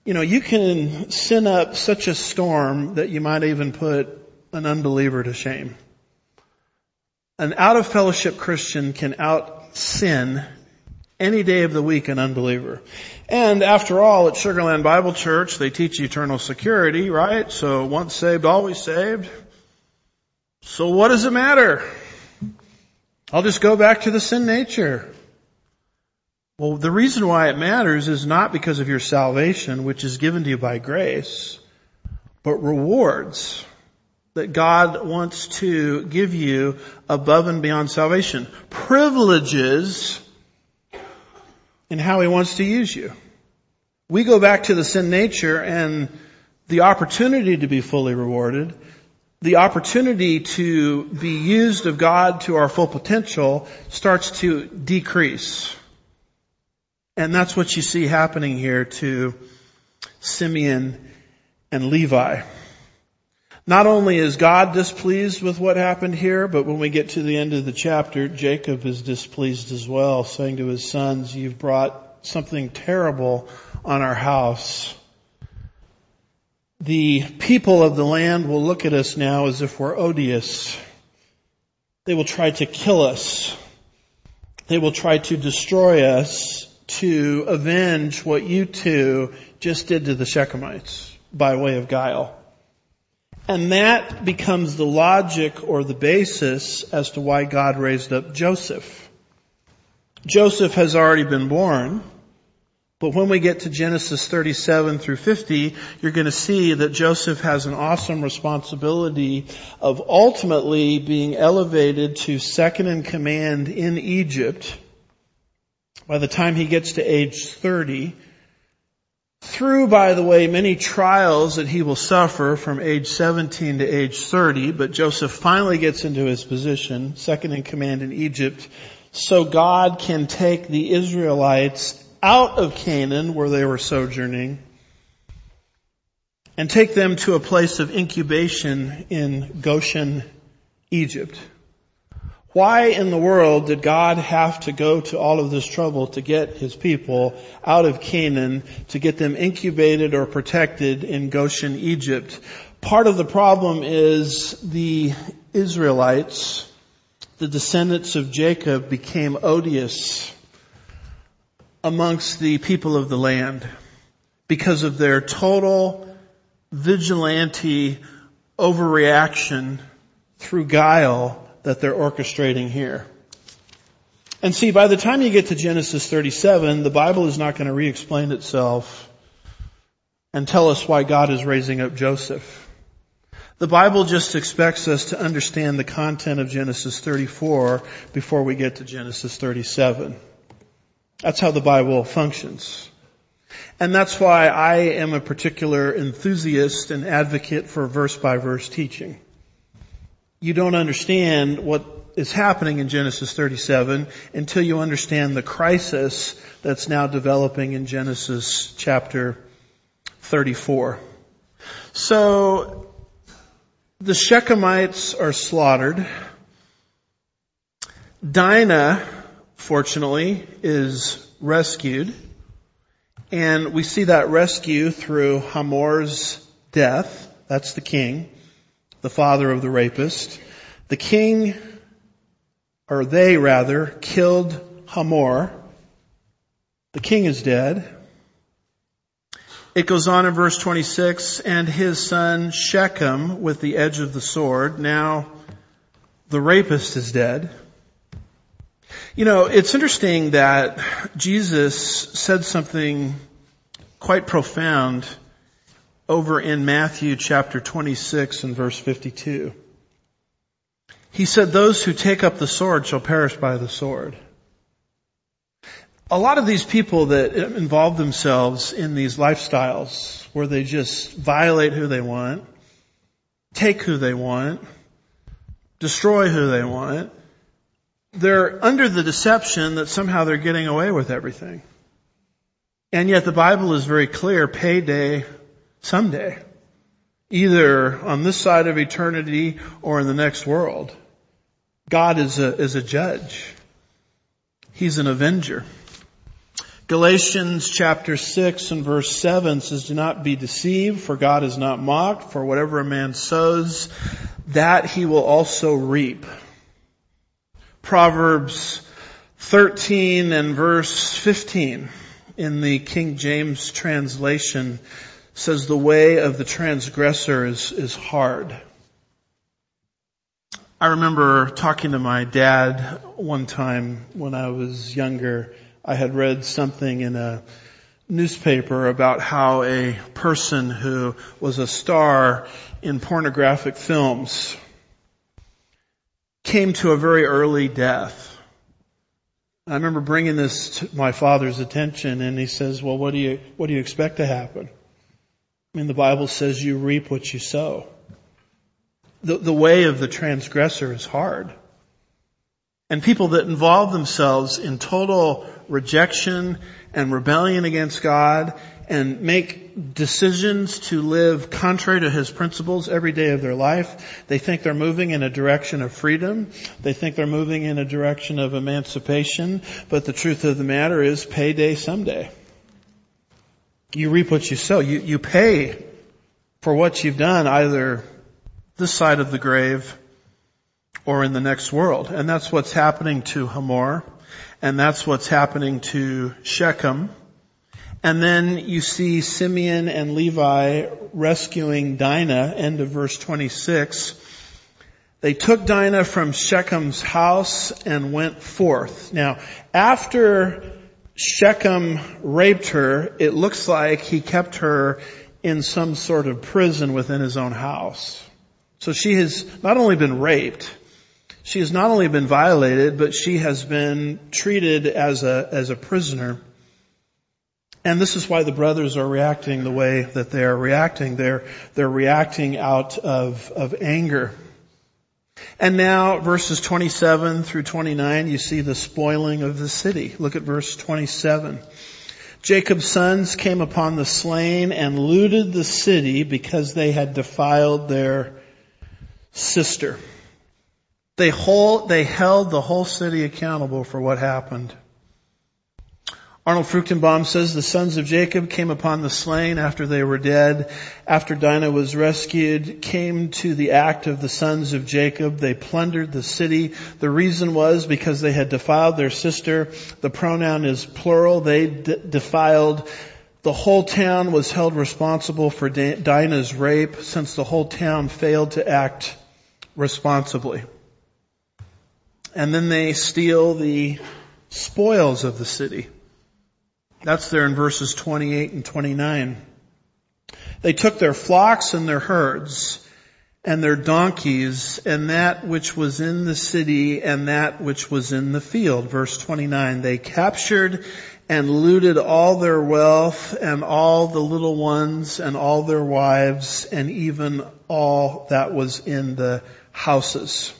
You know, you can sin up such a storm that you might even put an unbeliever to shame. An out-of-fellowship Christian can out-sin any day of the week an unbeliever. And after all, at Sugar Land Bible Church, they teach eternal security, right? So once saved, always saved. So what does it matter? I'll just go back to the sin nature. Well, the reason why it matters is not because of your salvation, which is given to you by grace, but rewards that God wants to give you above and beyond salvation. Privileges in how He wants to use you. We go back to the sin nature and the opportunity to be fully rewarded, the opportunity to be used of God to our full potential starts to decrease. And that's what you see happening here to Simeon and Levi. Not only is God displeased with what happened here, but when we get to the end of the chapter, Jacob is displeased as well, saying to his sons, "You've brought something terrible on our house. The people of the land will look at us now as if we're odious. They will try to kill us. They will try to destroy us to avenge what you two just did to the Shechemites by way of guile." And that becomes the logic or the basis as to why God raised up Joseph. Joseph has already been born, but when we get to Genesis 37 through 50, you're going to see that Joseph has an awesome responsibility of ultimately being elevated to second in command in Egypt by the time he gets to age 30. Through, by the way, many trials that he will suffer from age 17 to age 30, but Joseph finally gets into his position, second in command in Egypt, so God can take the Israelites out of Canaan, where they were sojourning, and take them to a place of incubation in Goshen, Egypt. Why in the world did God have to go to all of this trouble to get his people out of Canaan, to get them incubated or protected in Goshen, Egypt? Part of the problem is the Israelites, the descendants of Jacob, became odious amongst the people of the land because of their total vigilante overreaction through guile that they're orchestrating here. And see, by the time you get to Genesis 37, the Bible is not going to re-explain itself and tell us why God is raising up Joseph. The Bible just expects us to understand the content of Genesis 34 before we get to Genesis 37. That's how the Bible functions. And that's why I am a particular enthusiast and advocate for verse-by-verse teaching. You don't understand what is happening in Genesis 37 until you understand the crisis that's now developing in Genesis chapter 34. So the Shechemites are slaughtered. Dinah, fortunately, is rescued. And we see that rescue through Hamor's death. That's the king, the father of the rapist. The king, or they rather, killed Hamor. The king is dead. It goes on in verse 26, and his son Shechem with the edge of the sword. Now the rapist is dead. You know, it's interesting that Jesus said something quite profound over in Matthew chapter 26 and verse 52. He said, "Those who take up the sword shall perish by the sword." A lot of these people that involve themselves in these lifestyles where they just violate who they want, take who they want, destroy who they want, they're under the deception that somehow they're getting away with everything. And yet the Bible is very clear, payday someday, either on this side of eternity or in the next world. God is a judge. He's an avenger. Galatians chapter 6 and verse 7 says, "Do not be deceived, for God is not mocked, for whatever a man sows, that he will also reap." Proverbs 13 and verse 15 in the King James translation says, "The way of the transgressor is hard." I remember talking to my dad one time when I was younger. I had read something in a newspaper about how a person who was a star in pornographic films came to a very early death. I remember bringing this to my father's attention, and he says, "Well, what do you expect to happen? I mean, the Bible says you reap what you sow. The way of the transgressor is hard." and people that involve themselves in total rejection and rebellion against God and make decisions to live contrary to His principles every day of their life. They think they're moving in a direction of freedom. They think they're moving in a direction of emancipation. But the truth of the matter is payday someday. You reap what you sow. You pay for what you've done either this side of the grave or in the next world. And that's what's happening to Hamor. And that's what's happening to Shechem. And then you see Simeon and Levi rescuing Dinah, end of verse 26. They took Dinah from Shechem's house and went forth. Now, after Shechem raped her, it looks like he kept her in some sort of prison within his own house. So she has not only been raped, she has not only been violated, but she has been treated as a prisoner. And this is why the brothers are reacting the way that they are reacting. They're reacting out of anger. And now verses 27 through 29, you see the spoiling of the city. Look at verse 27. Jacob's sons came upon the slain and looted the city because they had defiled their sister. They held the whole city accountable for what happened. Arnold Fruchtenbaum says the sons of Jacob came upon the slain after they were dead. After Dinah was rescued, came to the act of the sons of Jacob. They plundered the city. The reason was because they had defiled their sister. The pronoun is plural. They defiled. The whole town was held responsible for Dinah's rape since the whole town failed to act responsibly. And then they steal the spoils of the city. That's there in verses 28 and 29. They took their flocks and their herds and their donkeys and that which was in the city and that which was in the field. Verse 29, they captured and looted all their wealth and all the little ones and all their wives and even all that was in the houses.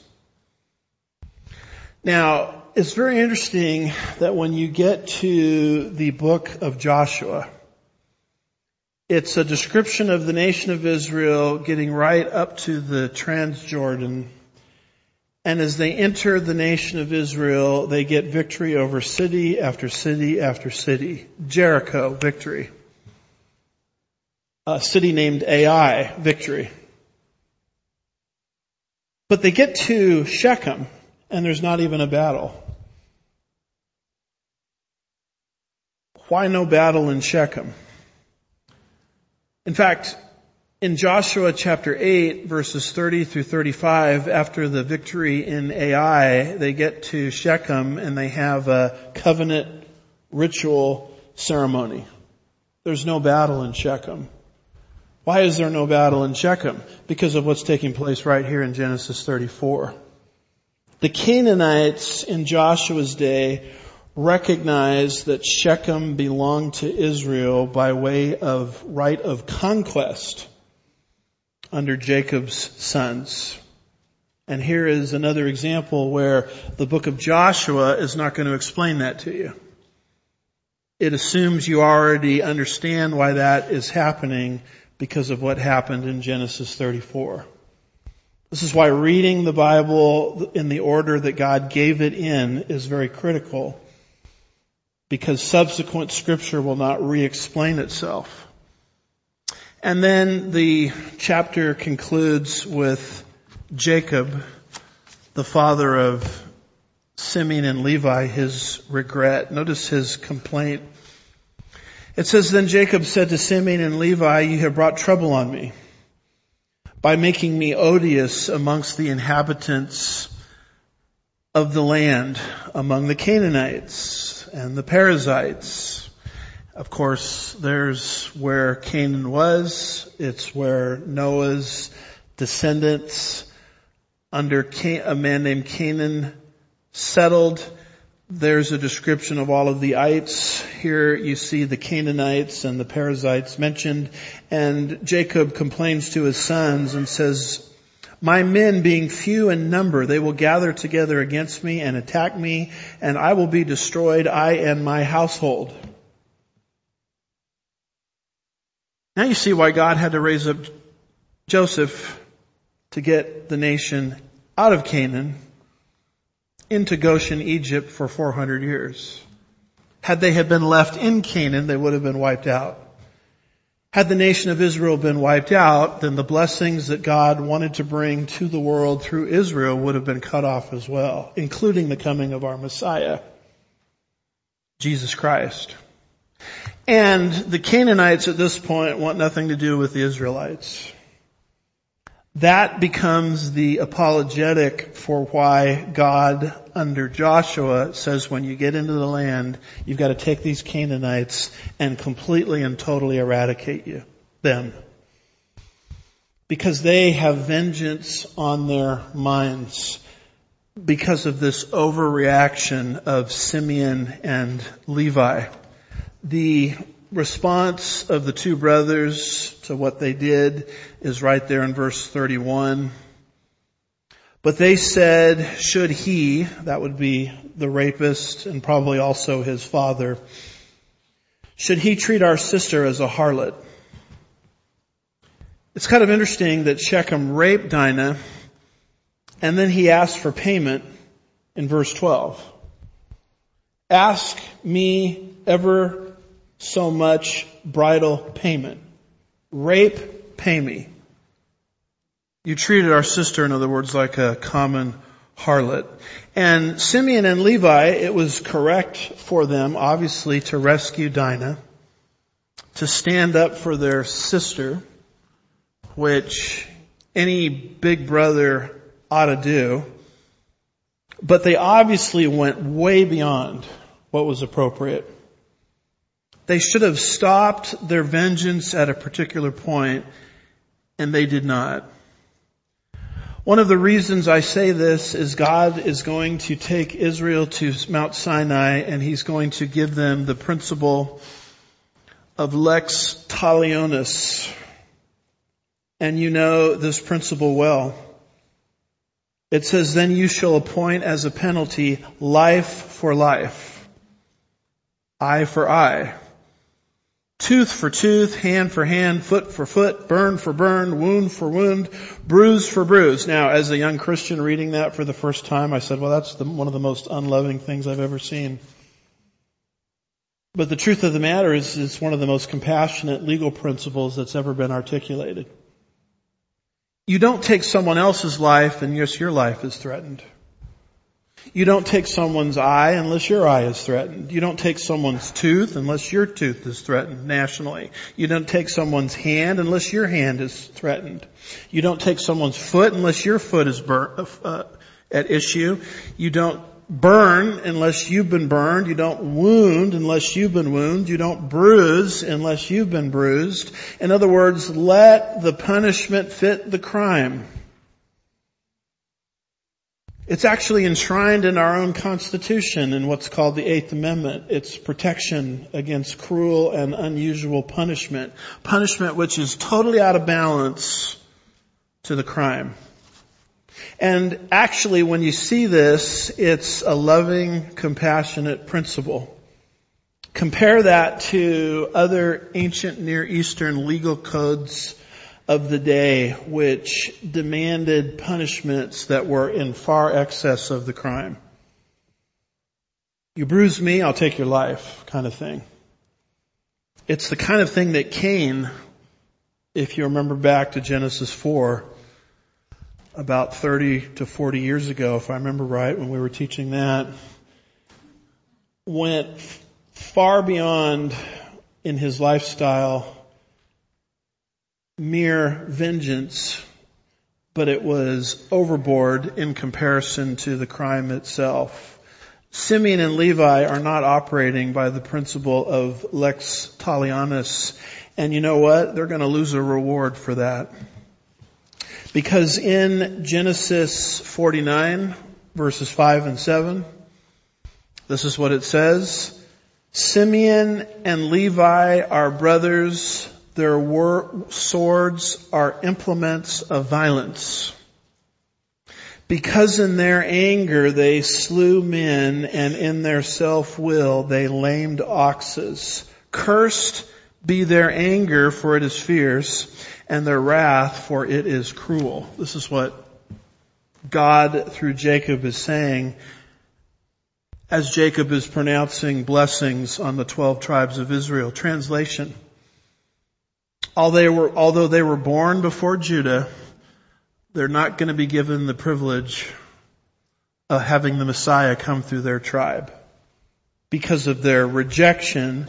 Now, it's very interesting that when you get to the book of Joshua, it's a description of the nation of Israel getting right up to the Transjordan. And as they enter the nation of Israel, they get victory over city after city after city. Jericho, victory. A city named Ai, victory. But they get to Shechem, and there's not even a battle. Why no battle in Shechem? In fact, in Joshua chapter 8, verses 30 through 35, after the victory in Ai, they get to Shechem and they have a covenant ritual ceremony. There's no battle in Shechem. Why is there no battle in Shechem? Because of what's taking place right here in Genesis 34. The Canaanites in Joshua's day recognized that Shechem belonged to Israel by way of right of conquest under Jacob's sons. And here is another example where the book of Joshua is not going to explain that to you. It assumes you already understand why that is happening because of what happened in Genesis 34. This is why reading the Bible in the order that God gave it in is very critical, because subsequent scripture will not re-explain itself. And then the chapter concludes with Jacob, the father of Simeon and Levi, his regret. Notice his complaint. It says, "Then Jacob said to Simeon and Levi, 'You have brought trouble on me by making me odious amongst the inhabitants of the land, among the Canaanites and the Perizzites.'" Of course, there's where Canaan was. It's where Noah's descendants under a man named Canaan settled. There's a description of all of the ites. Here you see the Canaanites and the Perizzites mentioned. And Jacob complains to his sons and says, My men being few in number, they will gather together against me and attack me, and I will be destroyed, I and my household. Now you see why God had to raise up Joseph to get the nation out of Canaan into Goshen, Egypt for 400 years. Had they had been left in Canaan, they would have been wiped out. Had the nation of Israel been wiped out, then the blessings that God wanted to bring to the world through Israel would have been cut off as well, including the coming of our Messiah, Jesus Christ. And the Canaanites at this point want nothing to do with the Israelites. That becomes the apologetic for why God, under Joshua, says when you get into the land, you've got to take these Canaanites and completely and totally eradicate them. Because they have vengeance on their minds because of this overreaction of Simeon and Levi. The response of the two brothers to what they did is right there in verse 31. But they said, should he, that would be the rapist and probably also his father, should he treat our sister as a harlot? It's kind of interesting that Shechem raped Dinah and then he asked for payment in verse 12. Ask me ever so much bridal payment. Rape, pay me. You treated our sister, in other words, like a common harlot. And Simeon and Levi, it was correct for them, obviously, to rescue Dinah, to stand up for their sister, which any big brother ought to do. But they obviously went way beyond what was appropriate. They should have stopped their vengeance at a particular point, and they did not. One of the reasons I say this is God is going to take Israel to Mount Sinai, and He's going to give them the principle of lex talionis. And you know this principle well. It says, then you shall appoint as a penalty life for life, eye for eye, tooth for tooth, hand for hand, foot for foot, burn for burn, wound for wound, bruise for bruise. Now, as a young Christian reading that for the first time, I said, well, that's one of the most unloving things I've ever seen. But the truth of the matter is it's one of the most compassionate legal principles that's ever been articulated. You don't take someone else's life unless your life is threatened. You don't take someone's eye unless your eye is threatened. You don't take someone's tooth unless your tooth is threatened nationally. You don't take someone's hand unless your hand is threatened. You don't take someone's foot unless your foot is at issue. You don't burn unless you've been burned. You don't wound unless you've been wounded. You don't bruise unless you've been bruised. In other words, let the punishment fit the crime. It's actually enshrined in our own Constitution in what's called the Eighth Amendment. It's protection against cruel and unusual punishment. Punishment which is totally out of balance to the crime. And actually, when you see this, it's a loving, compassionate principle. Compare that to other ancient Near Eastern legal codes of the day, which demanded punishments that were in far excess of the crime. You bruise me, I'll take your life, kind of thing. It's the kind of thing that Cain, if you remember back to Genesis 4, about 30 to 40 years ago, if I remember right, when we were teaching that, went far beyond in his lifestyle mere vengeance, but it was overboard in comparison to the crime itself. Simeon and Levi are not operating by the principle of lex talionis, and you know what? They're going to lose a reward for that. Because in Genesis 49, verses 5 and 7, this is what it says, Simeon and Levi are brothers. Their swords are implements of violence. Because in their anger they slew men, and in their self-will they lamed oxes. Cursed be their anger, for it is fierce, and their wrath, for it is cruel. This is what God, through Jacob, is saying as Jacob is pronouncing blessings on the 12 tribes of Israel. Translation. Although they were born before Judah, they're not going to be given the privilege of having the Messiah come through their tribe because of their rejection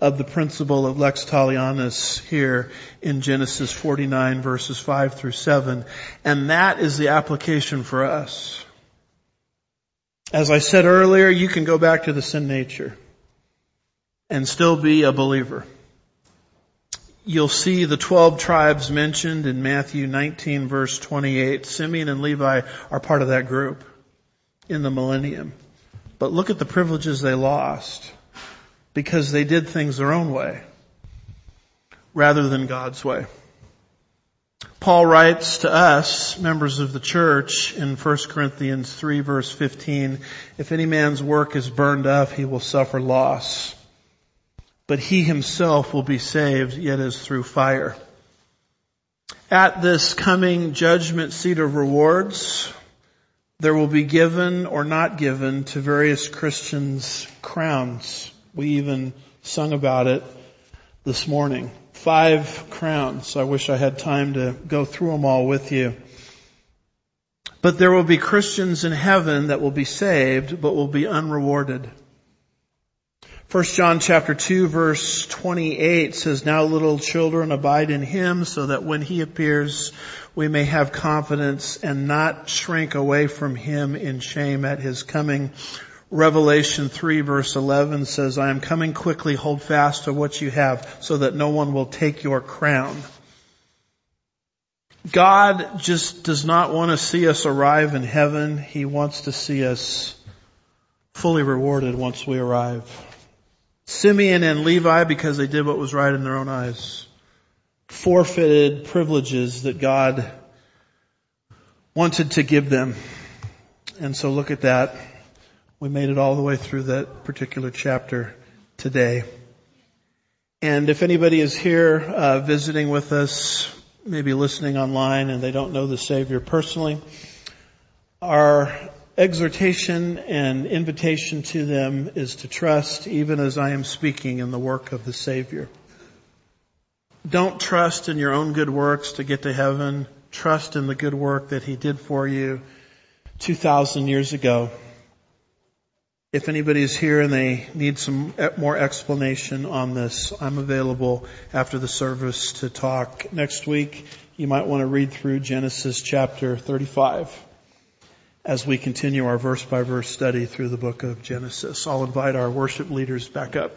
of the principle of lex talionis here in Genesis 49 verses 5 through 7. And that is the application for us. As I said earlier, you can go back to the sin nature and still be a believer. You'll see the 12 tribes mentioned in Matthew 19 verse 28. Simeon and Levi are part of that group in the millennium. But look at the privileges they lost because they did things their own way rather than God's way. Paul writes to us, members of the church, in 1 Corinthians 3 verse 15, if any man's work is burned up, he will suffer loss. But he himself will be saved, yet as through fire. At this coming judgment seat of rewards, there will be given or not given to various Christians crowns. We even sung about it this morning. 5 crowns. I wish I had time to go through them all with you. But there will be Christians in heaven that will be saved, but will be unrewarded. 1 John chapter 2 verse 28 says, now little children, abide in him, so that when he appears, we may have confidence and not shrink away from him in shame at his coming. Revelation 3 verse 11 says, I am coming quickly, hold fast to what you have, so that no one will take your crown. God just does not want to see us arrive in heaven. He wants to see us fully rewarded once we arrive. Simeon and Levi, because they did what was right in their own eyes, forfeited privileges that God wanted to give them. And so look at that. We made it all the way through that particular chapter today. And if anybody is here visiting with us, maybe listening online, and they don't know the Savior personally, our exhortation and invitation to them is to trust, even as I am speaking, in the work of the Savior. Don't trust in your own good works to get to heaven. Trust in the good work that He did for you 2,000 years ago. If anybody's here and they need some more explanation on this, I'm available after the service to talk. Next week, you might want to read through Genesis chapter 35. As we continue our verse-by-verse study through the book of Genesis. I'll invite our worship leaders back up.